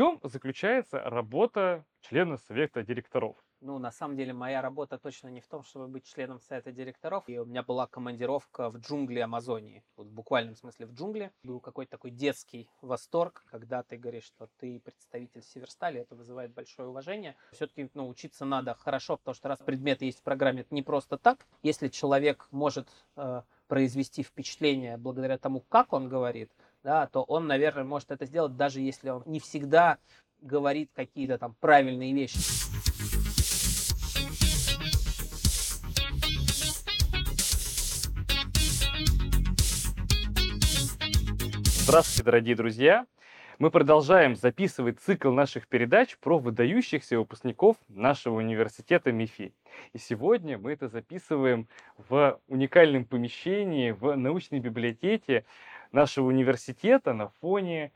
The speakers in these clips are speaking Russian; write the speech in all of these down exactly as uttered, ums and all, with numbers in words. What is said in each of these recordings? чем заключается работа члена совета директоров? Ну, на самом деле, моя работа точно не в том, чтобы быть членом совета директоров. И у меня была командировка в джунгли Амазонии. Вот в буквальном смысле в джунгли. Был какой-то такой детский восторг, когда ты говоришь, что ты представитель Северстали. Это вызывает большое уважение. Все-таки ну, учиться надо хорошо, потому что раз предметы есть в программе, это не просто так. Если человек может э, произвести впечатление благодаря тому, как он говорит, да, то он, наверное, может это сделать, даже если он не всегда говорит какие-то там правильные вещи. Здравствуйте, дорогие друзья! Мы продолжаем записывать цикл наших передач про выдающихся выпускников нашего университета МИФИ. И сегодня мы это записываем в уникальном помещении, в научной библиотеке нашего университета на фоне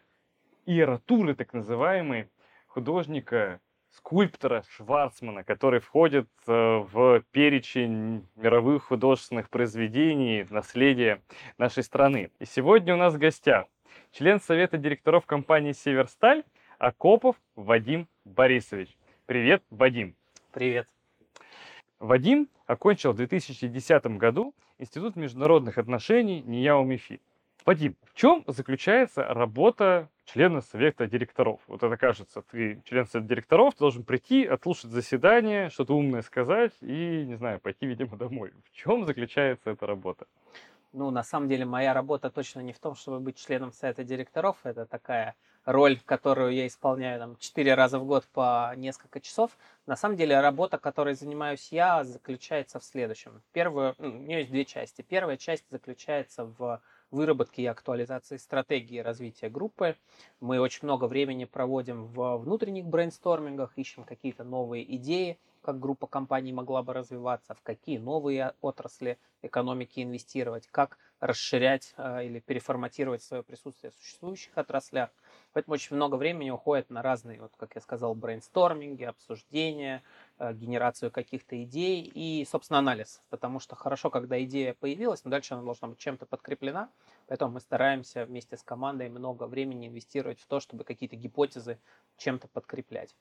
иературы, так называемой, художника, скульптора Шварцмана, который входит в перечень мировых художественных произведений наследия нашей страны. И сегодня у нас в гостях член совета директоров компании «Северсталь» Акопов Вадим Борисович. Привет, Вадим. Привет. Вадим окончил в две тысячи десятом году Институт международных отношений НИЯО МИФИ. Вадим, в чем заключается работа члена совета директоров? Вот это кажется, ты член совета директоров, ты должен прийти, отслушать заседание, что-то умное сказать и, не знаю, пойти, видимо, домой. В чем заключается эта работа? Ну, на самом деле, моя работа точно не в том, чтобы быть членом совета директоров. Это такая роль, которую я исполняю там, четыре раза в год по несколько часов. На самом деле, работа, которой занимаюсь я, заключается в следующем. Первую, у нее есть две части. Первая часть заключается в выработке и актуализации стратегии развития группы. Мы очень много времени проводим в внутренних брейнстормингах, ищем какие-то новые идеи, как группа компаний могла бы развиваться, в какие новые отрасли экономики инвестировать, как расширять э, или переформатировать свое присутствие в существующих отраслях. Поэтому очень много времени уходит на разные, вот, как я сказал, брейнсторминги, обсуждения, э, генерацию каких-то идей и, собственно, анализ. Потому что хорошо, когда идея появилась, но дальше она должна быть чем-то подкреплена. Поэтому мы стараемся вместе с командой много времени инвестировать в то, чтобы какие-то гипотезы чем-то подкреплять.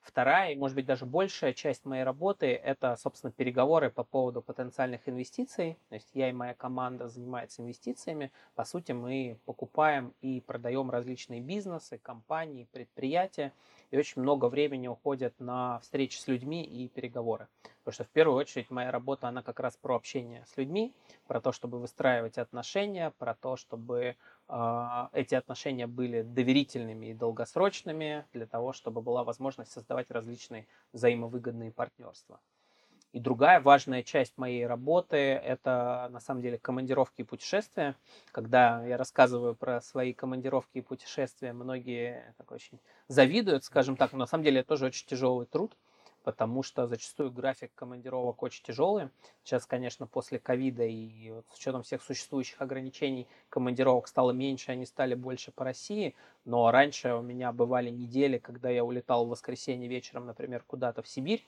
Вторая, и, может быть, даже большая часть моей работы – это, собственно, переговоры по поводу потенциальных инвестиций. То есть я и моя команда занимаются инвестициями. По сути, мы покупаем и продаем различные бизнесы, компании, предприятия. И очень много времени уходит на встречи с людьми и переговоры. Потому что, в первую очередь, моя работа, она как раз про общение с людьми, про то, чтобы выстраивать отношения, про то, чтобы эти отношения были доверительными и долгосрочными для того, чтобы была возможность создавать различные взаимовыгодные партнерства. И другая важная часть моей работы – это, на самом деле, командировки и путешествия. Когда я рассказываю про свои командировки и путешествия, многие так очень завидуют, скажем так. Но на самом деле это тоже очень тяжелый труд, потому что зачастую график командировок очень тяжелый. Сейчас, конечно, после ковида и вот с учетом всех существующих ограничений командировок стало меньше, они стали больше по России. Но раньше у меня бывали недели, когда я улетал в воскресенье вечером, например, куда-то в Сибирь.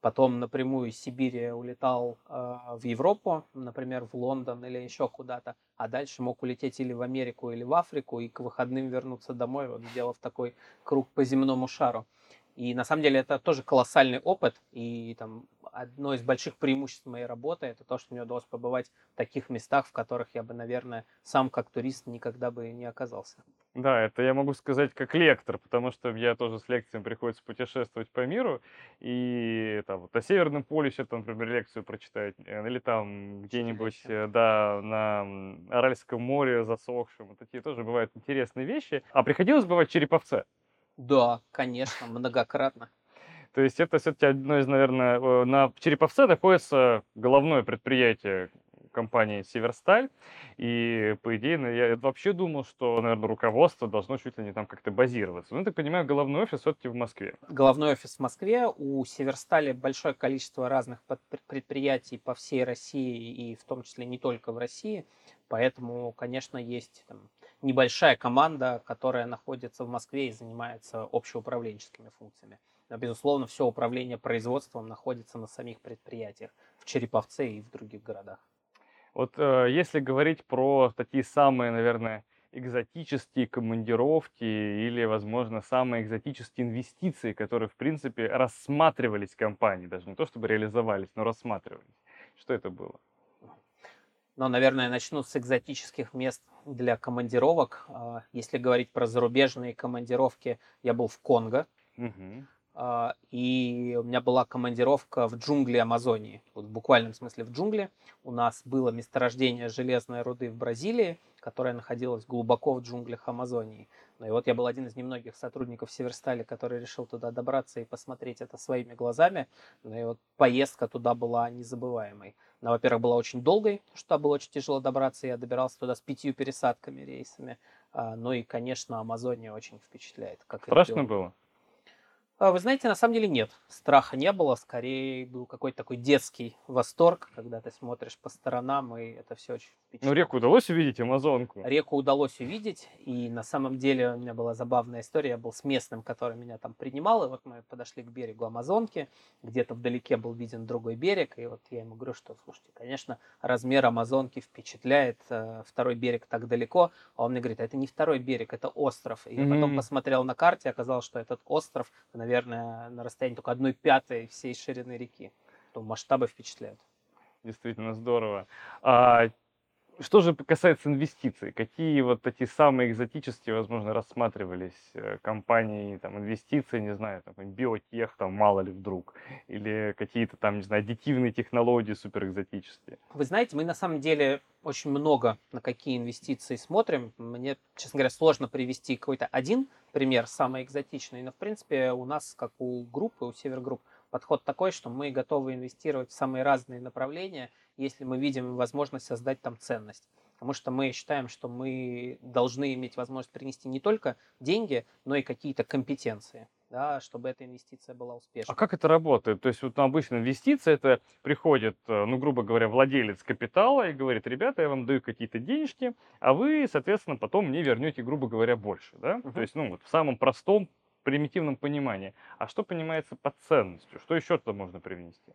Потом напрямую из Сибири улетал э, в Европу, например, в Лондон или еще куда-то. А дальше мог улететь или в Америку, или в Африку, и к выходным вернуться домой, вот, сделав такой круг по земному шару. И на самом деле это тоже колоссальный опыт, и там, одно из больших преимуществ моей работы – это то, что мне удалось побывать в таких местах, в которых я бы, наверное, сам как турист никогда бы не оказался. Да, это я могу сказать как лектор, потому что я тоже с лекциями приходится путешествовать по миру, и там, вот, о Северном полюсе, там, например, лекцию прочитать, или там где-нибудь да, на Аральском море засохшем, такие тоже бывают интересные вещи. А приходилось бывать в Череповце? Да, конечно, многократно. То есть это все-таки одно из, наверное, на Череповце находится головное предприятие компании «Северсталь». И, по идее, я вообще думал, что, наверное, руководство должно чуть ли не там как-то базироваться. Ну, я так понимаю, головной офис все-таки в Москве. Головной офис в Москве. У «Северстали» большое количество разных предприятий по всей России, и в том числе не только в России. Поэтому, конечно, есть там небольшая команда, которая находится в Москве и занимается общеуправленческими функциями. Но, безусловно, все управление производством находится на самих предприятиях в Череповце и в других городах. Вот э, если говорить про такие самые, наверное, экзотические командировки или, возможно, самые экзотические инвестиции, которые, в принципе, рассматривались компанией, даже не то чтобы реализовались, но рассматривались. Что это было? Ну, наверное, начну с экзотических мест для командировок. Если говорить про зарубежные командировки, я был в Конго, угу. и у меня была командировка в джунгли Амазонии, вот в буквальном смысле в джунгли. У нас было месторождение железной руды в Бразилии, которая находилась глубоко в джунглях Амазонии. Ну и вот я был один из немногих сотрудников Северстали, который решил туда добраться и посмотреть это своими глазами. Ну и вот поездка туда была незабываемой. Она, во-первых, была очень долгой, потому что было очень тяжело добраться. Я добирался туда с пятью пересадками, рейсами. Ну и, конечно, Амазония очень впечатляет. Как страшно было? Вы знаете, на самом деле нет. Страха не было. Скорее был какой-то такой детский восторг, когда ты смотришь по сторонам, и это все очень впечатляет. Ну, реку удалось увидеть, Амазонку? Реку удалось увидеть. И на самом деле у меня была забавная история. Я был с местным, который меня там принимал. И вот мы подошли к берегу Амазонки. Где-то вдалеке был виден другой берег. И вот я ему говорю, что, слушайте, конечно, размер Амазонки впечатляет. Второй берег так далеко. А он мне говорит, а это не второй берег, это остров. И я mm-hmm. потом посмотрел на карте, оказалось, что этот остров, наверное, на расстоянии только одной пятой всей ширины реки. То масштабы впечатляют. Действительно здорово. А что же касается инвестиций? Какие вот эти самые экзотические, возможно, рассматривались компании, там, инвестиции, не знаю, там, биотех, там, мало ли вдруг, или какие-то там, не знаю, аддитивные технологии суперэкзотические? Вы знаете, мы на самом деле очень много на какие инвестиции смотрим. Мне, честно говоря, сложно привести какой-то один пример, самый экзотичный, но, в принципе, у нас, как у группы, у Севергрупп, подход такой, что мы готовы инвестировать в самые разные направления, если мы видим возможность создать там ценность. Потому что мы считаем, что мы должны иметь возможность принести не только деньги, но и какие-то компетенции, да, чтобы эта инвестиция была успешной. А как это работает? То есть вот обычно инвестиция, это приходит, ну, грубо говоря, владелец капитала и говорит, ребята, я вам даю какие-то денежки, а вы, соответственно, потом мне вернете, грубо говоря, больше. Да? Uh-huh. То есть, ну, вот в самом простом, примитивном понимании. А что понимается под ценностью? Что еще туда можно привнести?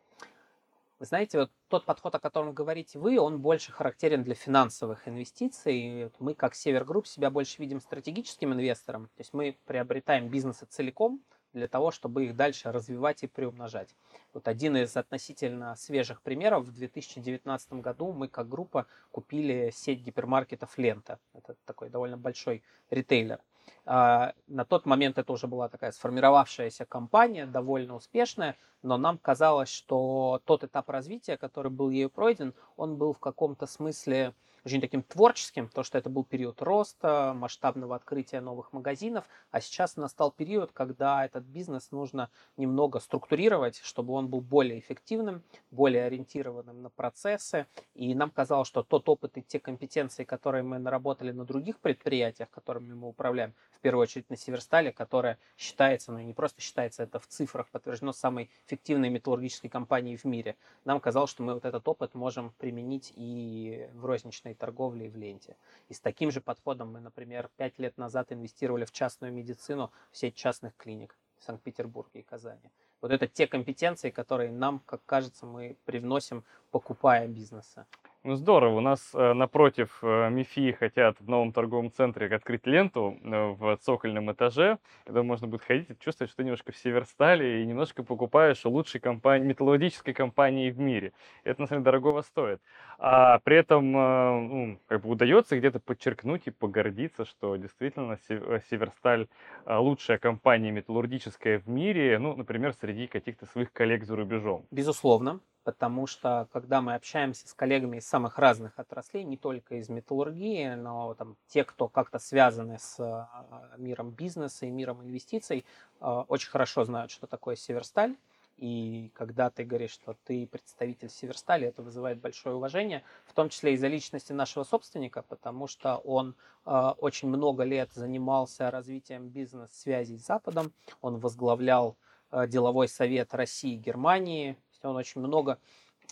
Вы знаете, вот тот подход, о котором говорите вы, он больше характерен для финансовых инвестиций. Мы, как Севергрупп, себя больше видим стратегическим инвестором. То есть мы приобретаем бизнесы целиком для того, чтобы их дальше развивать и приумножать. Вот один из относительно свежих примеров. В две тысячи девятнадцатом году мы, как группа, купили сеть гипермаркетов «Лента». Это такой довольно большой ритейлер. На тот момент это уже была такая сформировавшаяся компания, довольно успешная, но нам казалось, что тот этап развития, который был ею пройден, он был в каком-то смысле очень таким творческим, потому что это был период роста, масштабного открытия новых магазинов, а сейчас настал период, когда этот бизнес нужно немного структурировать, чтобы он был более эффективным, более ориентированным на процессы, и нам казалось, что тот опыт и те компетенции, которые мы наработали на других предприятиях, которыми мы управляем, в первую очередь на Северстале, которая считается, ну и не просто считается, это в цифрах подтверждено, самой эффективной металлургической компанией в мире, нам казалось, что мы вот этот опыт можем применить и в розничной торговли и в «Ленте». И с таким же подходом мы, например, пять лет назад инвестировали в частную медицину, в сеть частных клиник в Санкт-Петербурге и Казани. Вот это те компетенции, которые нам, как кажется, мы привносим, покупая бизнесы. Ну здорово, у нас напротив МИФИ хотят в новом торговом центре открыть «Ленту» в цокольном этаже, когда можно будет ходить и чувствовать, что немножко в Северстале и немножко покупаешь у лучшей компании, металлургической компании в мире. Это, на самом деле, дорогого стоит. А при этом ну, как бы удается где-то подчеркнуть и погордиться, что действительно Северсталь лучшая компания металлургическая в мире, ну, например, среди каких-то своих коллег за рубежом. Безусловно. Потому что, когда мы общаемся с коллегами из самых разных отраслей, не только из металлургии, но там, те, кто как-то связаны с миром бизнеса и миром инвестиций, очень хорошо знают, что такое Северсталь. И когда ты говоришь, что ты представитель Северстали, это вызывает большое уважение, в том числе и за личности нашего собственника, потому что он э, очень много лет занимался развитием бизнес-связей с Западом, он возглавлял э, деловой совет России и Германии, он очень много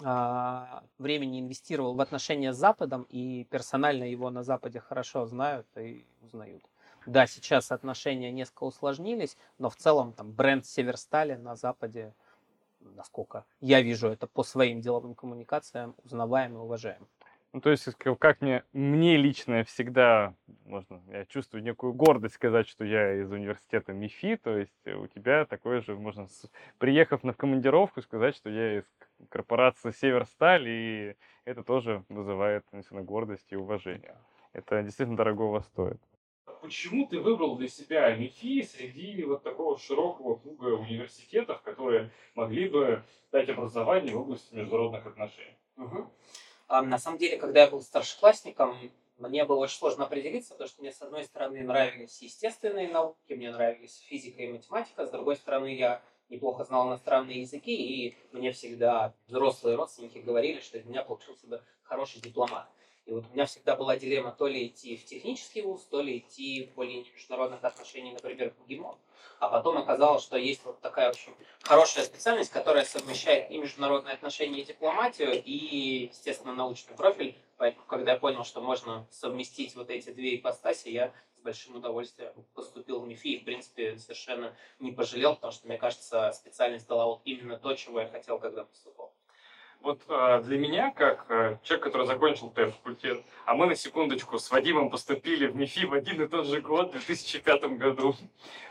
э, времени инвестировал в отношения с Западом, и персонально его на Западе хорошо знают и узнают. Да, сейчас отношения несколько усложнились, но в целом там, бренд Северстали на Западе, насколько я вижу это по своим деловым коммуникациям, узнаваем и уважаем. Ну, то есть, как мне, мне лично всегда, можно, я чувствую некую гордость сказать, что я из университета МИФИ, то есть у тебя такое же, можно, приехав на командировку, сказать, что я из корпорации «Северсталь», и это тоже вызывает, конечно, гордость и уважение. Это действительно дорогого стоит. Почему ты выбрал для себя МИФИ среди вот такого широкого круга университетов, которые могли бы дать образование в области международных отношений? Угу. На самом деле, когда я был старшеклассником, мне было очень сложно определиться, потому что мне, с одной стороны, нравились естественные науки, мне нравились физика и математика, с другой стороны, я неплохо знал иностранные языки, и мне всегда взрослые родственники говорили, что из меня получился бы хороший дипломат. И вот у меня всегда была дилемма то ли идти в технический вуз, то ли идти в более международных отношений, например, в ГИМО. А потом оказалось, что есть вот такая очень хорошая специальность, которая совмещает и международные отношения, и дипломатию, и, естественно, научный профиль. Поэтому, когда я понял, что можно совместить вот эти две ипостаси, я с большим удовольствием поступил в МИФИ и, в принципе, совершенно не пожалел, потому что, мне кажется, специальность дала вот именно то, чего я хотел, когда поступал. Вот для меня, как человек, который закончил ТЭФ факультет, а мы на секундочку с Вадимом поступили в МИФИ в один и тот же год, в две тысячи пятом году.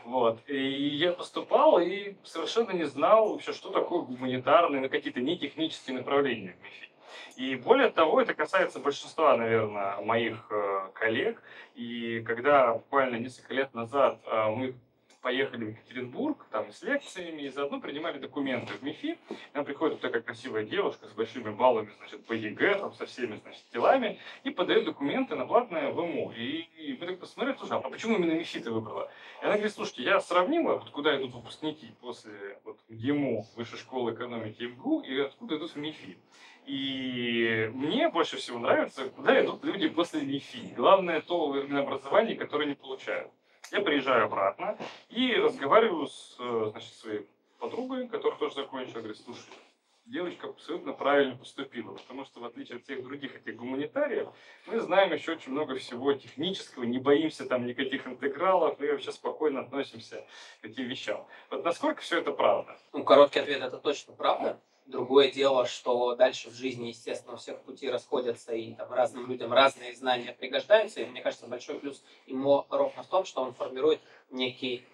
Вот. И я поступал и совершенно не знал вообще, что такое гуманитарные, ну, какие-то нетехнические направления в МИФИ. И более того, это касается большинства, наверное, моих коллег. И когда буквально несколько лет назад мы поехали в Екатеринбург там, с лекциями, и заодно принимали документы в МИФИ. Нам приходит вот такая красивая девушка с большими баллами, значит, по ЕГЭ, там, со всеми, значит, делами, и подает документы на платное ВМУ. И мы так посмотрели, слушай, а почему именно МИФИ ты выбрала? И она говорит, слушайте, я сравнила, вот, куда идут выпускники после вот, ГИМО, Высшей школы экономики МГУ, и откуда идут в МИФИ. И мне больше всего нравится, куда идут люди после МИФИ. Главное то образование, которое они получают. Я приезжаю обратно и разговариваю с, значит, своей подругой, которая тоже закончила. Говорит, слушай, девочка абсолютно правильно поступила, потому что в отличие от всех других этих гуманитариев, мы знаем еще очень много всего технического, не боимся там никаких интегралов, мы вообще спокойно относимся к этим вещам. Вот насколько все это правда? Ну, короткий ответ – это точно правда. Другое дело, что дальше в жизни, естественно, у всех пути расходятся, и там, разным людям разные знания пригождаются. И мне кажется, большой плюс ему ровно в том, что он формирует некий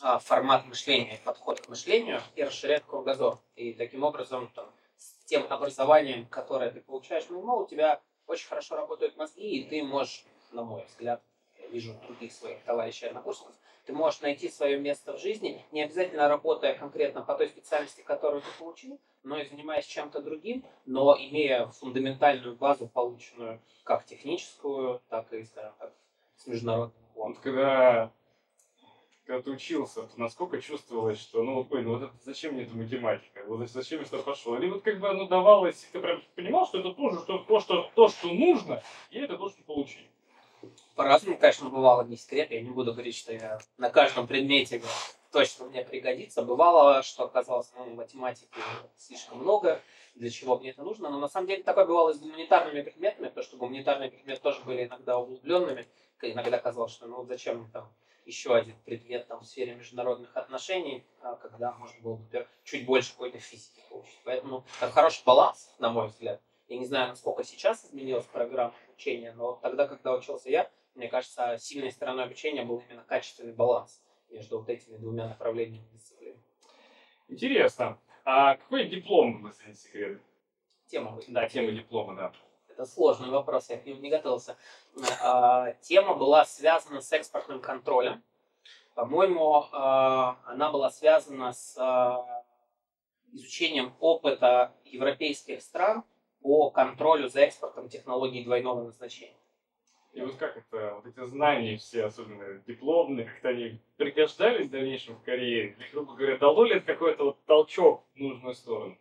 а, формат мышления, подход к мышлению и расширяет кругозор. И таким образом, там, с тем образованием, которое ты получаешь в МИМО, у тебя очень хорошо работают мозги, и ты можешь, на мой взгляд, я вижу других своих товарищей однокурсников, ты можешь найти свое место в жизни, не обязательно работая конкретно по той специальности, которую ты получил, но и занимаясь чем-то другим, но имея фундаментальную базу, полученную как техническую, так и, скажем так, с международным уклоном. Вот когда, когда ты учился, насколько чувствовалось, что ну, ой, ну вот это, зачем мне эта математика, вот зачем это пошло? Или вот как бы оно давалось, ты прям понимал, что это тоже что, то, что, то, что нужно, и это то, что получили. По-разному, конечно, бывало, не секрет, я не буду говорить, что я на каждом предмете точно мне пригодится. Бывало, что оказалось, ну, математики слишком много, для чего мне это нужно. Но на самом деле такое бывало и с гуманитарными предметами, потому что гуманитарные предметы тоже были иногда углубленными. Иногда казалось, что ну зачем мне там еще один предмет там, в сфере международных отношений, когда можно было, например, чуть больше какой-то физики получить. Поэтому это хороший баланс, на мой взгляд. Я не знаю, насколько сейчас изменилась программа обучения, но тогда, когда учился я, мне кажется, сильной стороной обучения был именно качественный баланс между вот этими двумя направлениями дисциплин. Интересно. А какой диплом, если не секрет? Тема. Да, тема диплома, да. Это сложный вопрос, я к нему не готовился. А, тема была связана с экспортным контролем. По-моему, а, она была связана с а, изучением опыта европейских стран по контролю за экспортом технологий двойного назначения. И вот как это, вот эти знания все, особенно дипломные, как-то они пригождались в дальнейшем в карьере? Или, грубо говоря, дало ли это какой-то вот толчок в нужную сторону?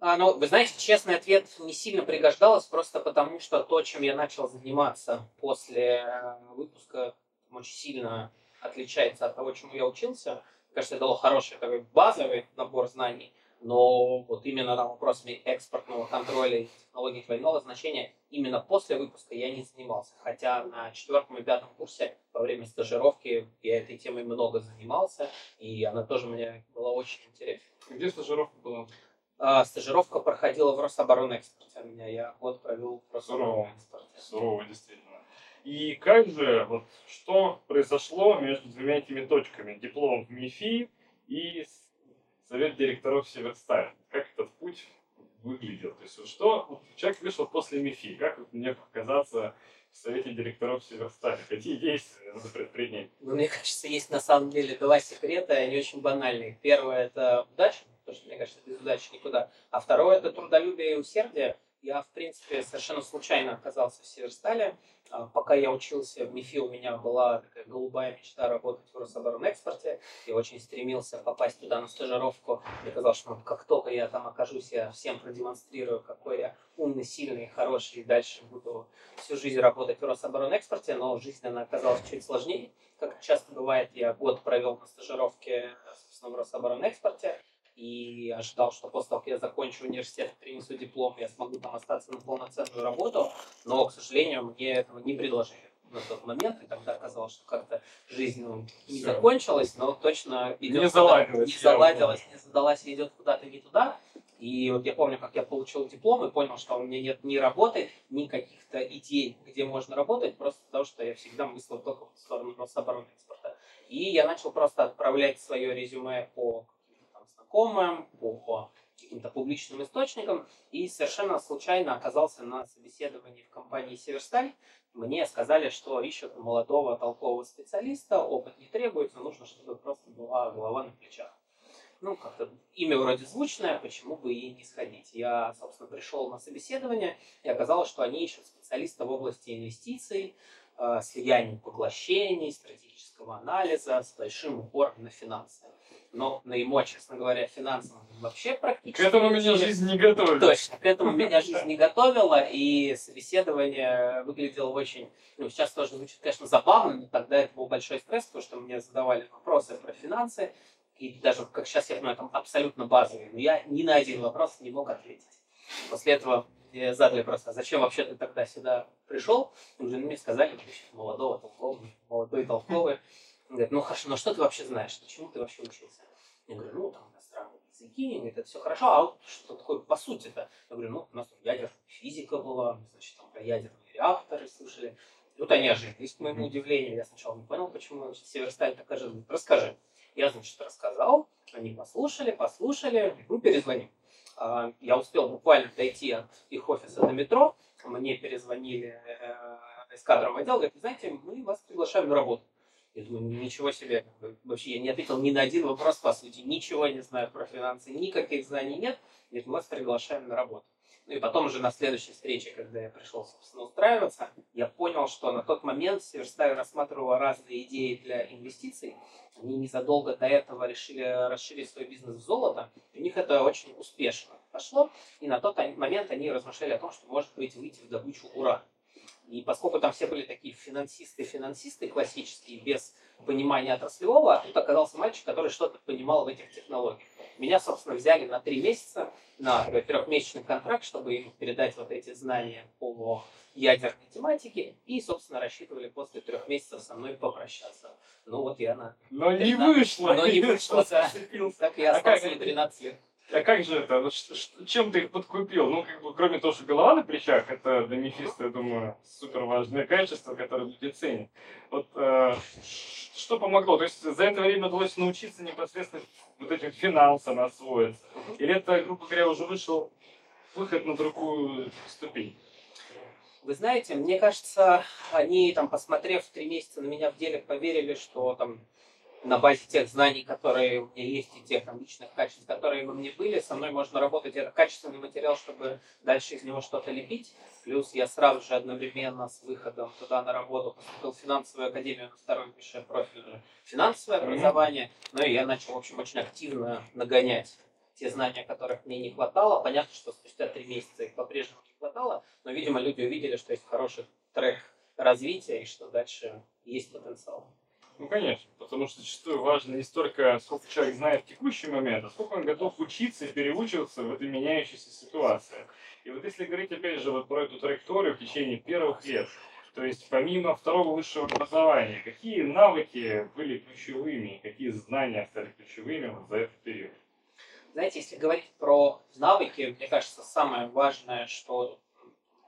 А, ну, вы знаете, честный ответ, не сильно пригождалось, просто потому что то, чем я начал заниматься после выпуска, очень сильно отличается от того, чему я учился. Кажется, дало хороший такой базовый набор знаний. Но вот именно там вопросами экспортного контроля и технологий двойного значения именно после выпуска я не занимался. Хотя на четвертом и пятом курсе во время стажировки я этой темой много занимался, и она тоже мне была очень интересна. Где стажировка была? А, стажировка проходила в Рособоронэкспорте. У меня я год провел в Рособоронэкспорте. Сурово, действительно. И как же, вот, что произошло между двумя этими точками? Диплом в МИФИ и совет директоров Северсталь. Как этот путь выглядел? То есть, вот, что вот, человек вышел после МИФИ? Как вот, мне показаться в совете директоров Северстали? Какие действия надо предпринять? Ну, мне кажется, есть на самом деле два секрета, и они очень банальные. Первое – это удача, потому что, мне кажется, без удачи никуда. А второе – это трудолюбие и усердие. Я, в принципе, совершенно случайно оказался в Северстале. Пока я учился в МИФИ, у меня была такая голубая мечта работать в Рособоронэкспорте. Я очень стремился попасть туда на стажировку. Мне казалось, что как только я там окажусь, я всем продемонстрирую, какой я умный, сильный, хороший. И дальше буду всю жизнь работать в Рособоронэкспорте. Но жизнь, она оказалась чуть сложнее. Как часто бывает, я год провел на стажировке в Рособоронэкспорте. И ожидал, что после того, как я закончу университет, принесу диплом, я смогу там остаться на полноценную работу. Но, к сожалению, мне этого не предложили на тот момент. И тогда оказалось, что как-то жизнь ну, не Все. закончилась, но точно идет не заладилась, не, заладилась, не задалась и идет куда-то не туда. И вот я помню, как я получил диплом и понял, что у меня нет ни работы, ни каких-то идей, где можно работать, просто потому что я всегда мыслил только в сторону Рособоронэкспорта. И я начал просто отправлять свое резюме по... знакомым, по каким-то публичным источникам, и совершенно случайно оказался на собеседовании в компании «Северсталь». Мне сказали, что ищут молодого толкового специалиста, опыт не требуется, нужно, чтобы просто была голова на плечах. Ну, как-то имя вроде звучное, почему бы и не сходить. Я, собственно, пришел на собеседование, и оказалось, что они ищут специалиста в области инвестиций, слияний, поглощений, стратегического анализа с большим упором на финансы. Но наимо, честно говоря, финансово вообще практически... К этому меня жизнь не готовила. Точно, к этому меня жизнь не готовила, и собеседование выглядело очень... Ну, сейчас тоже звучит, конечно, забавно, но тогда это был большой стресс, потому что мне задавали вопросы про финансы, и даже, как сейчас я понимаю, там абсолютно базовые, но я ни на один вопрос не мог ответить. После этого мне задали просто, зачем вообще ты тогда сюда пришел? И мне сказали, молодого, толкового, молодой, толковый. Он говорит, ну хорошо, но что ты вообще знаешь? Почему ты вообще учился? Я говорю, ну там иностранные языки, это все хорошо, а вот что такое по сути-то? Я говорю, ну у нас ядерная физика была, значит, там про ядерные реакторы слышали. И вот они оживились, к моему удивлению. Я сначала не понял, почему значит, Северсталь так оживился. Расскажи. Я, значит, рассказал, они послушали, послушали, ну перезвоним. Я успел буквально дойти от их офиса до метро, мне перезвонили из кадрового отдела, говорят, знаете, мы вас приглашаем на работу. Я думаю, ничего себе, вообще я не ответил ни на один вопрос, по сути, ничего не знаю про финансы, никаких знаний нет, говорит, мы вас приглашаем на работу. Ну и потом уже на следующей встрече, когда я пришел, собственно, устраиваться, я понял, что на тот момент Северсталь рассматривала разные идеи для инвестиций. Они незадолго до этого решили расширить свой бизнес в золото. У них это очень успешно пошло. И на тот момент они размышляли о том, что может быть выйти в добычу урана. И поскольку там все были такие финансисты-финансисты классические, без понимания отраслевого, а тут оказался мальчик, который что-то понимал в этих технологиях. Меня, собственно, взяли на три месяца, на трехмесячный контракт, чтобы им передать вот эти знания по ядерной тематике. И, собственно, рассчитывали после трех месяцев со мной попрощаться. Ну вот я на... Но не вышло! Но не вышло, да. Так я остался на тринадцать лет. А как же это? Чем ты их подкупил? Ну, как бы, кроме того, что голова на плечах, это для мифиста, я думаю, супер важное качество, которое люди ценят. Вот э, что помогло? То есть за это время удалось научиться непосредственно вот этим финансам освоиться? Или это, грубо говоря, уже вышел выход на другую ступень? Вы знаете, мне кажется, они, там, посмотрев три месяца на меня в деле, поверили, что там... на базе тех знаний, которые у меня есть, и тех там, личных качеств, которые во мне были, со мной можно работать. Это качественный материал, чтобы дальше из него что-то лепить. Плюс я сразу же одновременно с выходом туда на работу поступил в финансовую академию на второй высшее профильное финансовое образование. Ну и я начал, в общем, очень активно нагонять те знания, которых мне не хватало. Понятно, что спустя три месяца их по-прежнему не хватало, но, видимо, люди увидели, что есть хороший трек развития и что дальше есть потенциал. Ну, конечно, потому что зачастую важно не столько, сколько человек знает в текущий момент, а сколько он готов учиться и переучиваться в этой меняющейся ситуации. И вот если говорить, опять же, вот про эту траекторию в течение первых лет, то есть помимо второго высшего образования, какие навыки были ключевыми, какие знания стали ключевыми вот за этот период? Знаете, если говорить про навыки, мне кажется, самое важное, что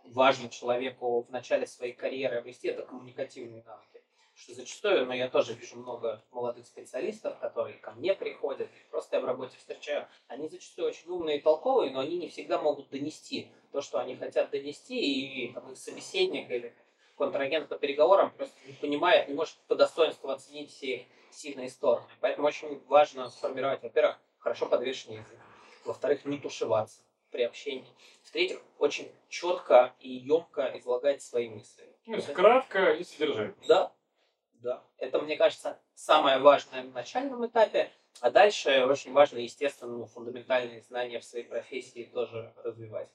важно человеку в начале своей карьеры обрести, это коммуникативные навыки. Что зачастую, но я тоже вижу много молодых специалистов, которые ко мне приходят, просто я в работе встречаю, они зачастую очень умные и толковые, но они не всегда могут донести то, что они хотят донести, и там, их собеседник или контрагент по переговорам просто не понимает, не может по достоинству оценить все их сильные стороны. Поэтому очень важно сформировать, во-первых, хорошо подвешенный язык, во-вторых, не тушеваться при общении, в-третьих, очень четко и емко излагать свои мысли. Ну, кратко и содержательно. Да. Да. Это, мне кажется, самое важное на начальном этапе, а дальше очень важно, естественно, фундаментальные знания в своей профессии тоже развивать.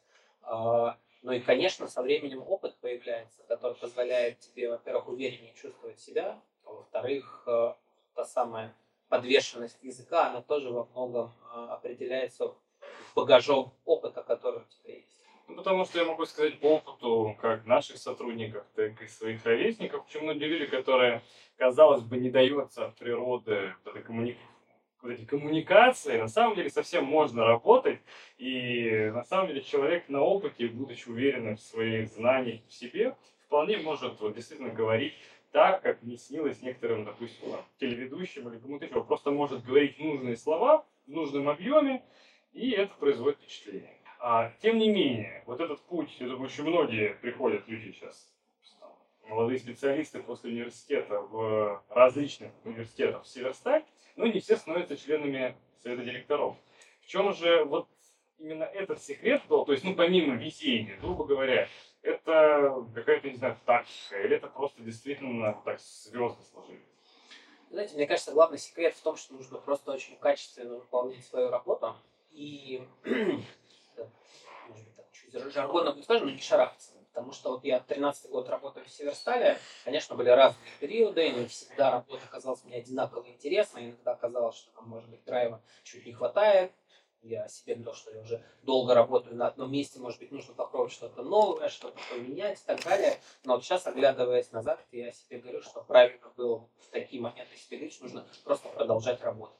Ну и, конечно, со временем опыт появляется, который позволяет тебе, во-первых, увереннее чувствовать себя, а во-вторых, та самая подвешенность языка, она тоже во многом определяется багажом опыта, который у тебя есть. Ну, потому что я могу сказать по опыту как наших сотрудников, так и своих ровесников, чему удивили, которые, казалось бы, не дается от природы вот этой коммуни... вот эти коммуникации. На самом деле совсем можно работать, и на самом деле человек на опыте, будучи уверенным в своих знаниях в себе, вполне может вот, действительно говорить так, как не снилось некоторым, допустим, телеведущим или кому-то еще. Просто может говорить нужные слова в нужном объеме, и это производит впечатление. Тем не менее, вот этот путь, я думаю, еще многие приходят люди сейчас, молодые специалисты после университета в различных университетах в Северсталь, но не все становятся членами совета директоров. В чем же вот именно этот секрет был, то есть, ну, помимо везения, грубо говоря, это какая-то, не знаю, тактика, или это просто действительно так звезды сложились? Знаете, мне кажется, главный секрет в том, что нужно просто очень качественно выполнять свою работу и... Может быть, так, чуть жаргонно будет скажем, но не шарахаться. Потому что вот я тринадцатый год работаю в Северстале, конечно, были разные периоды, не всегда работа казалась мне одинаково интересной, иногда казалось, что там, может быть, драйва чуть не хватает. Я себе то, что я уже долго работаю на одном месте, может быть, нужно попробовать что-то новое, что-то поменять и так далее. Но вот сейчас, оглядываясь назад, я себе говорю, что правильно было в такие моменты себе говорить, что нужно просто продолжать работать.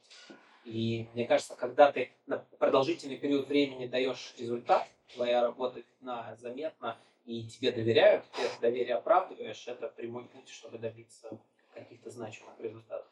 И мне кажется, когда ты на продолжительный период времени даешь результат, твоя работа видна, заметна, и тебе доверяют, ты это доверие оправдываешь, это прямой путь, чтобы добиться каких-то значимых результатов.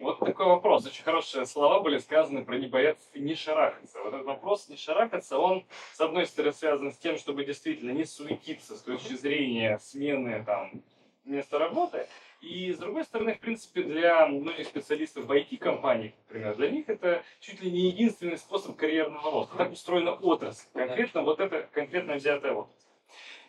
Вот такой вопрос. Очень хорошие слова были сказаны про не бояться и не шарахаться. Вот этот вопрос не шарахаться, он, с одной стороны, связан с тем, чтобы действительно не суетиться с точки зрения смены там, места работы. И, с другой стороны, в принципе, для многих специалистов в ай ти-компаниях, например, для них это чуть ли не единственный способ карьерного роста. Так устроена отрасль, конкретно вот эта конкретно взятая отрасль.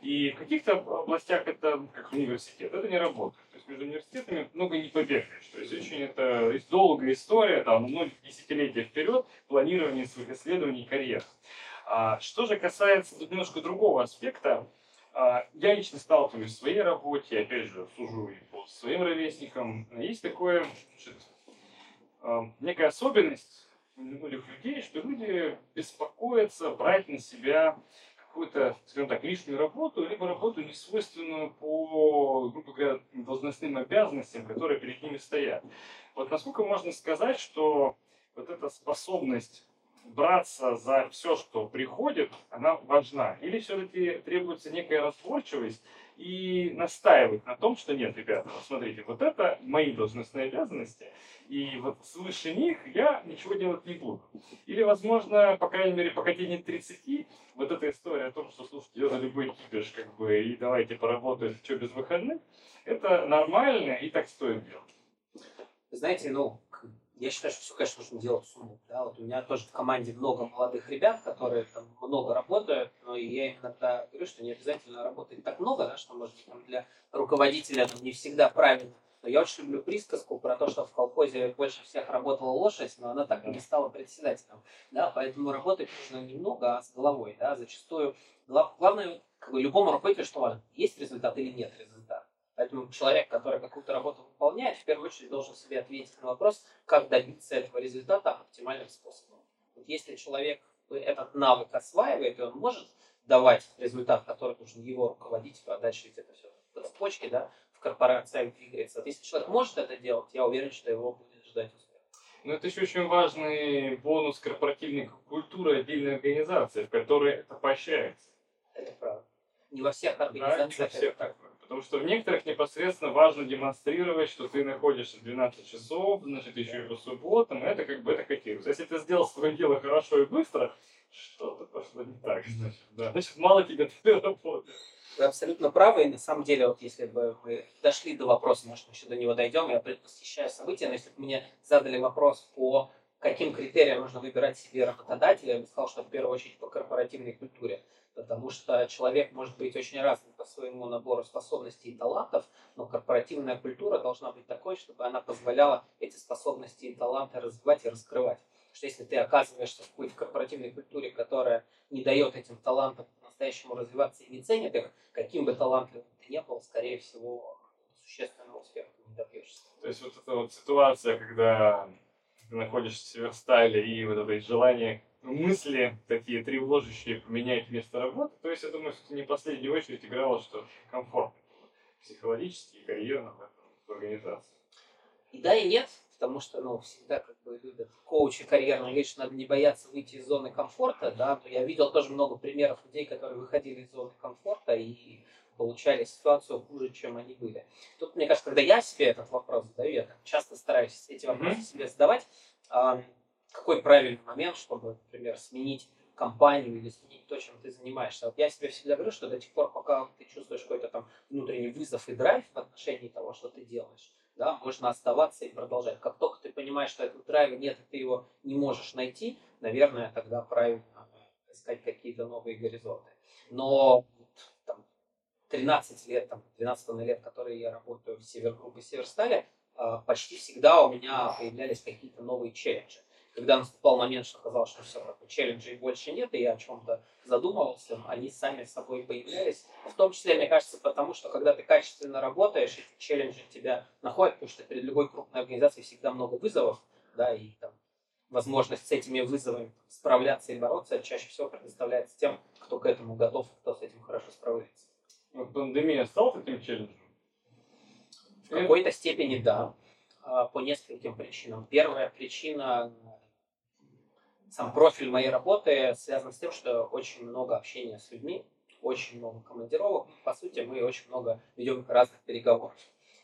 И в каких-то областях это, как университет, это не работает. То есть между университетами много не побегаешь. То есть очень это долгая история, там, многие десятилетия вперед, планирование своих исследований и карьер. А, что же касается тут немножко другого аспекта, я лично сталкиваюсь в своей работе, опять же, сужу и по своим ровесникам. Есть такое, значит, некая особенность у людей, что люди беспокоятся брать на себя какую-то, скажем так, лишнюю работу, либо работу, несвойственную по, грубо говоря, должностным обязанностям, которые перед ними стоят. Вот насколько можно сказать, что вот эта способность браться за все, что приходит, она важна? Или все-таки требуется некая разборчивость и настаивать на том, что нет, ребята, смотрите, вот это мои должностные обязанности, и вот свыше них я ничего делать не буду. Или, возможно, по крайней мере, пока тебе нет тридцати, вот эта история о том, что, слушайте, я за любой кипиш, как бы, и давайте поработаем, что без выходных, это нормально и так стоит делать. Знаете, ну... Я считаю, что все, конечно, нужно делать с умом. Да? Вот у меня тоже в команде много молодых ребят, которые там много работают, но я им иногда говорю, что не обязательно работать так много, да, что, может быть, там, для руководителя там, не всегда правильно. Но я очень люблю присказку про то, что в колхозе больше всех работала лошадь, но она так и не стала председателем. Да? Поэтому работать нужно немного, а с головой. Да? Зачастую главное как бы, любому руководителю, что важно, есть результат или нет результата. Поэтому человек, который какую-то работу выполняет, в первую очередь должен себе ответить на вопрос, как добиться этого результата оптимальным способом. Вот если человек этот навык осваивает, и он может давать результат, который нужен его руководителю, а дальше ведь это все в цепочке, да, в корпорациях двигается. Если человек может это делать, я уверен, что его будет ждать успех. Но это еще очень важный бонус корпоративной культуры отдельной организации, в которой это поощряется. Это правда. Не во всех организациях. Да, не во всех так. Потому что в некоторых непосредственно важно демонстрировать, что ты находишься двенадцать часов, значит, еще да. и по субботам, это как бы это котируется. Если ты сделал свое дело хорошо и быстро, что-то пошло не так, значит, да. Значит, мало тебе твоей работы. Вы абсолютно правы, и на самом деле, вот если бы мы дошли до вопроса, может, мы еще до него дойдем, я предвосхищаю события, но если бы мне задали вопрос по каким критериям нужно выбирать себе работодателя, я бы сказал, что в первую очередь по корпоративной культуре. Потому что человек может быть очень разным по своему набору способностей и талантов, но корпоративная культура должна быть такой, чтобы она позволяла эти способности и таланты развивать и раскрывать. Потому что если ты оказываешься в какой-то корпоративной культуре, которая не дает этим талантам по-настоящему развиваться и не ценит их, каким бы талантливым ты ни был, скорее всего, существенного успеха не добьешься. То есть вот эта вот ситуация, когда ты находишься в верстайле и вот это желание... мысли такие тревожащие поменять место работы, то есть я думаю, что не в последнюю очередь играло, что комфорт психологически и карьерно в организации. И да, и нет, потому что ну, всегда как бы любят коучи карьерно говорят, что надо не бояться выйти из зоны комфорта, да, но я видел тоже много примеров людей, которые выходили из зоны комфорта и получали ситуацию хуже, чем они были. Тут, мне кажется, когда я себе этот вопрос задаю, я часто стараюсь эти вопросы mm-hmm. себе задавать, какой правильный момент, чтобы, например, сменить компанию или сменить то, чем ты занимаешься. Вот я себе всегда говорю, что до тех пор, пока ты чувствуешь какой-то там внутренний вызов и драйв в отношении того, что ты делаешь, да, можно оставаться и продолжать. Как только ты понимаешь, что этого драйва нет, и ты его не можешь найти, наверное, тогда правильно искать какие-то новые горизонты. Но там, тринадцать лет, там, двенадцать лет, которые я работаю в Севергруппе Северстале, почти всегда у меня появлялись какие-то новые челленджи. Когда наступал момент, что казалось, что все, челленджей больше нет, и я о чем-то задумывался, они сами с собой появлялись. В том числе, мне кажется, потому что, когда ты качественно работаешь, эти челленджи тебя находят, потому что перед любой крупной организацией всегда много вызовов, да, и там, возможность с этими вызовами справляться и бороться чаще всего предоставляется тем, кто к этому готов, кто с этим хорошо справляется. Вот пандемия стала таким челленджем? В какой-то степени, да, по нескольким причинам. Первая причина... Сам профиль моей работы связан с тем, что очень много общения с людьми, очень много командировок. По сути, мы очень много ведем разных переговоров.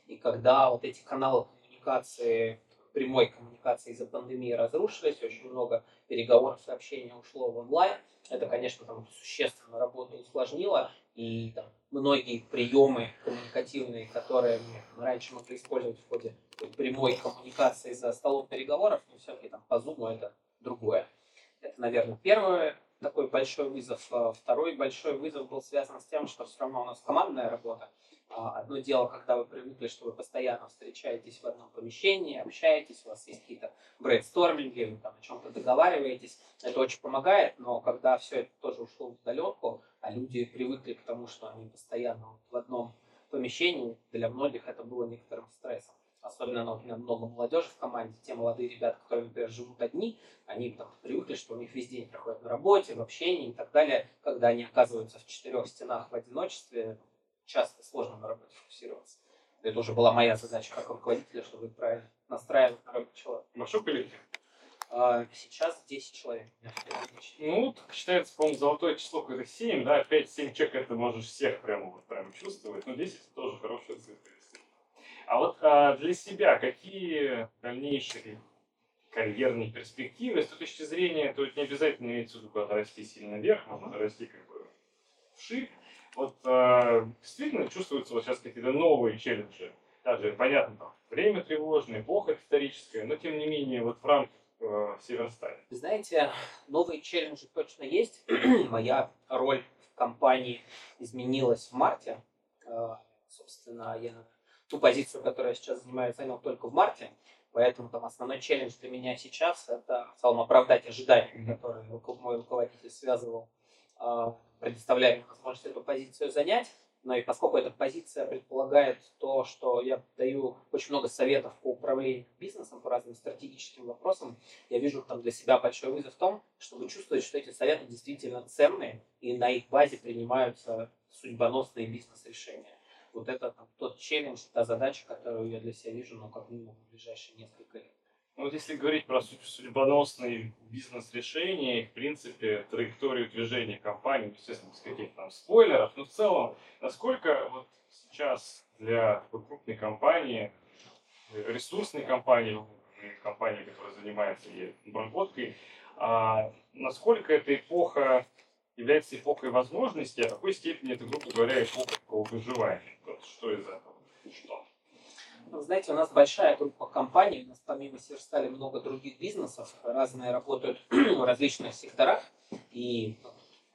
И когда вот эти каналы коммуникации, прямой коммуникации из-за пандемии разрушились, очень много переговоров и общения ушло в онлайн, это, конечно, там, существенно работу усложнило. И там, многие приемы коммуникативные, которые мы раньше могли использовать в ходе прямой коммуникации за столом переговоров, но все-таки там, по зуму это другое. Это, наверное, первый такой большой вызов. Второй большой вызов был связан с тем, что все равно у нас командная работа. Одно дело, когда вы привыкли, что вы постоянно встречаетесь в одном помещении, общаетесь, у вас есть какие-то брейнсторминги, вы там о чем-то договариваетесь. Это очень помогает, но когда все это тоже ушло в удаленку, а люди привыкли к тому, что они постоянно в одном помещении, для многих это было некоторым стрессом. Особенно ну, у меня много молодежи в команде, те молодые ребята, которые, например, живут одни, они там, привыкли, что у них весь день проходит на работе, в общении и так далее. Когда они оказываются в четырех стенах в одиночестве, часто сложно на работе фокусироваться. Это уже была моя задача как руководителя, чтобы их правильно настраивать на работу человека. Большой коллектив? А, сейчас десять человек. Ну, считается, по-моему, золотое число какое-то семь, да, пять-семь человек, это можешь всех прямо вот прям чувствовать, но десять тоже хорошая цифра. А вот а, для себя какие дальнейшие карьерные перспективы с точки зрения, то не обязательно иметь куда-то расти сильно вверх, можно расти как бы вширь. Вот а, действительно чувствуются вот сейчас какие-то новые челленджи. Даже понятно, там, время тревожное, эпоха историческая, но тем не менее вот в рамках а, Северстали. Вы знаете, новые челленджи точно есть. Моя роль в компании изменилась в марте. А, собственно, я... Ту позицию, которую я сейчас занимаю, занял только в марте, поэтому там основной челлендж для меня сейчас – это в целом оправдать ожидания, которые мой руководитель связывал, предоставляя мне возможность эту позицию занять. Но и поскольку эта позиция предполагает то, что я даю очень много советов по управлению бизнесом, по разным стратегическим вопросам, я вижу там для себя большой вызов в том, чтобы чувствовать, что эти советы действительно ценные и на их базе принимаются судьбоносные бизнес-решения. Вот это там, тот челлендж, та задача, которую я для себя вижу, но как минимум в ближайшие несколько лет. Ну, вот если говорить про судьбоносные бизнес-решения, в принципе, траекторию движения компании, естественно, без каких-то там спойлеров, но в целом, насколько вот сейчас для крупной компании, ресурсной компании, компании, которая занимается обработкой, а насколько эта эпоха является эпохой возможностей, а в какой степени это, грубо говоря, эпоха выживания? Вот что из этого? Что? Знаете, у нас большая группа компаний, у нас помимо Северстали много других бизнесов, разные работают в различных секторах, и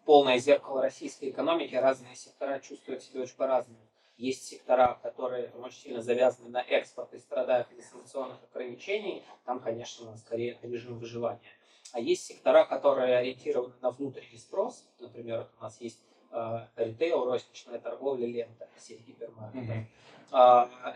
полное зеркало российской экономики, разные сектора чувствуют себя очень по-разному. Есть сектора, которые очень сильно завязаны на экспорт и страдают от санкционных ограничений, там, конечно, скорее это режим выживания. А есть сектора, которые ориентированы на внутренний спрос, например, у нас есть ритейл, розничная торговля, лента, сеть гипермаркетов. Mm-hmm.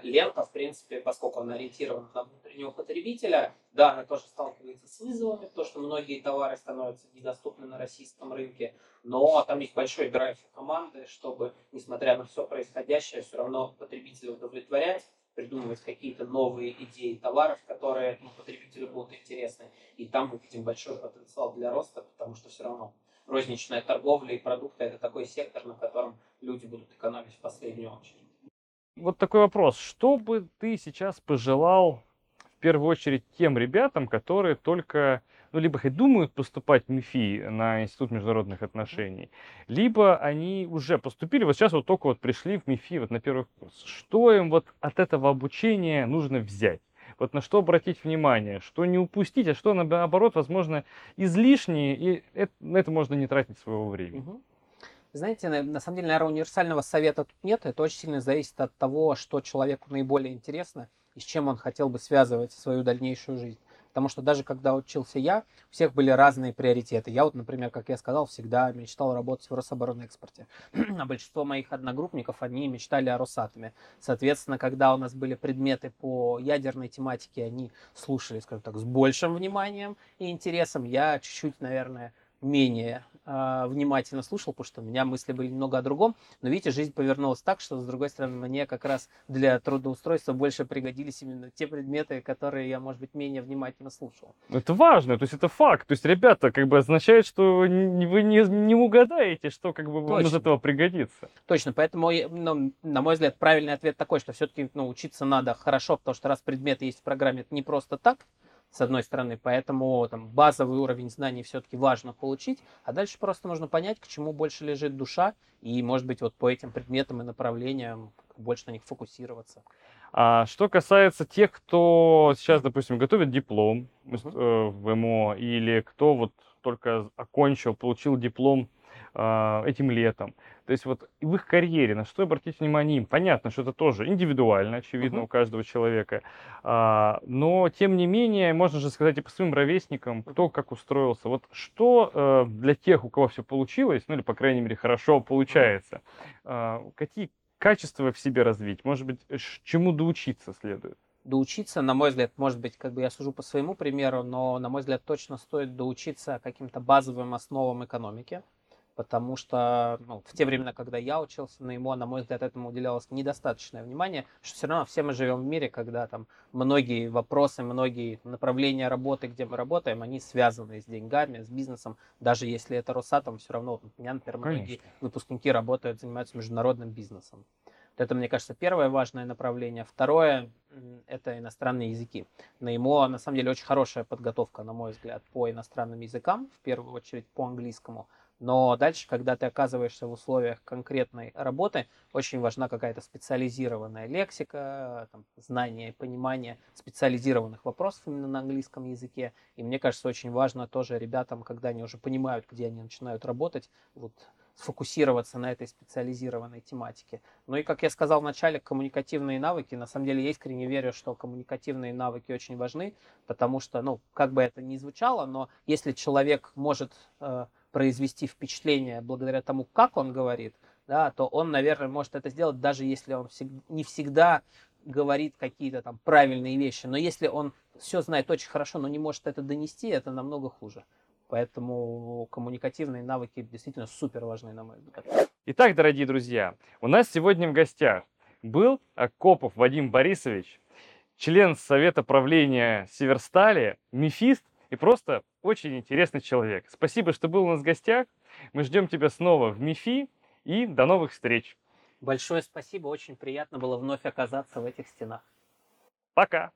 Лента, в принципе, поскольку она ориентирована на внутреннего потребителя, да, она тоже сталкивается с вызовами, потому что многие товары становятся недоступны на российском рынке, но там есть большой драйв команды, чтобы, несмотря на все происходящее, все равно потребителя удовлетворять, придумывать какие-то новые идеи товаров, которые ну, потребителю будут интересны. И там мы видим большой потенциал для роста, потому что все равно розничная торговля и продукты – это такой сектор, на котором люди будут экономить в последнюю очередь. Вот такой вопрос. Что бы ты сейчас пожелал в первую очередь тем ребятам, которые только, ну, либо хоть думают поступать в МИФИ на Институт международных отношений, либо они уже поступили, вот сейчас вот только вот пришли в МИФИ вот на первый курс. Что им вот от этого обучения нужно взять? Вот на что обратить внимание, что не упустить, а что, наоборот, возможно, излишнее, и это, на это можно не тратить своего времени. Угу. Знаете, на, на самом деле, наверное, универсального совета тут нет. Это очень сильно зависит от того, что человеку наиболее интересно и с чем он хотел бы связывать свою дальнейшую жизнь. Потому что даже когда учился я, у всех были разные приоритеты. Я вот, например, как я сказал, всегда мечтал работать в Рособоронэкспорте. А большинство моих одногруппников, они мечтали о Росатоме. Соответственно, когда у нас были предметы по ядерной тематике, они слушали, скажем так, с большим вниманием и интересом. Я чуть-чуть, наверное, менее э, внимательно слушал, потому что у меня мысли были немного о другом. Но видите, жизнь повернулась так, что, с другой стороны, мне как раз для трудоустройства больше пригодились именно те предметы, которые я, может быть, менее внимательно слушал. Это важно, то есть это факт. То есть, ребята, как бы означает, что вы не, не угадаете, что как бы вам из этого пригодится. Точно, поэтому, ну, на мой взгляд, правильный ответ такой, что все-таки ну, учиться надо хорошо, потому что раз предметы есть в программе, это не просто так. С одной стороны, поэтому там, базовый уровень знаний все-таки важно получить, а дальше просто нужно понять, к чему больше лежит душа, и, может быть, вот по этим предметам и направлениям больше на них фокусироваться. А что касается тех, кто сейчас, допустим, готовит диплом uh-huh. в МО, или кто вот только окончил, получил диплом э, этим летом, то есть вот в их карьере, на что обратить внимание им? Понятно, что это тоже индивидуально, очевидно, uh-huh. у каждого человека. Но, тем не менее, можно же сказать и по своим ровесникам, кто как устроился. Вот что для тех, у кого все получилось, ну или, по крайней мере, хорошо получается, uh-huh. какие качества в себе развить? Может быть, чему доучиться следует? Доучиться, на мой взгляд, может быть, как бы я сужу по своему примеру, но, на мой взгляд, точно стоит доучиться каким-то базовым основам экономики. Потому что ну, в те времена, когда я учился на ИМО, на мой взгляд, этому уделялось недостаточное внимание, что все равно все мы живем в мире, когда там многие вопросы, многие направления работы, где мы работаем, они связаны с деньгами, с бизнесом. Даже если это Росатом, все равно у меня, например, Конечно. Многие выпускники работают, занимаются международным бизнесом. Это, мне кажется, первое важное направление. Второе – это иностранные языки. На ИМО, на самом деле, очень хорошая подготовка, на мой взгляд, по иностранным языкам, в первую очередь по английскому. Но дальше, когда ты оказываешься в условиях конкретной работы, очень важна какая-то специализированная лексика, там, знание и понимание специализированных вопросов именно на английском языке. И мне кажется, очень важно тоже ребятам, когда они уже понимают, где они начинают работать, вот, сфокусироваться на этой специализированной тематике. Ну и, как я сказал в начале, коммуникативные навыки. На самом деле, я искренне верю, что коммуникативные навыки очень важны, потому что, ну, как бы это ни звучало, но если человек может... произвести впечатление благодаря тому, как он говорит, да, то он, наверное, может это сделать, даже если он не всегда говорит какие-то там правильные вещи. Но если он все знает очень хорошо, но не может это донести, это намного хуже. Поэтому коммуникативные навыки действительно супер важны, на мой взгляд. Итак, дорогие друзья, у нас сегодня в гостях был Акопов Вадим Борисович, член Совета правления Северстали, мефист и просто очень интересный человек. Спасибо, что был у нас в гостях. Мы ждем тебя снова в Мефи и до новых встреч. Большое спасибо, очень приятно было вновь оказаться в этих стенах. Пока!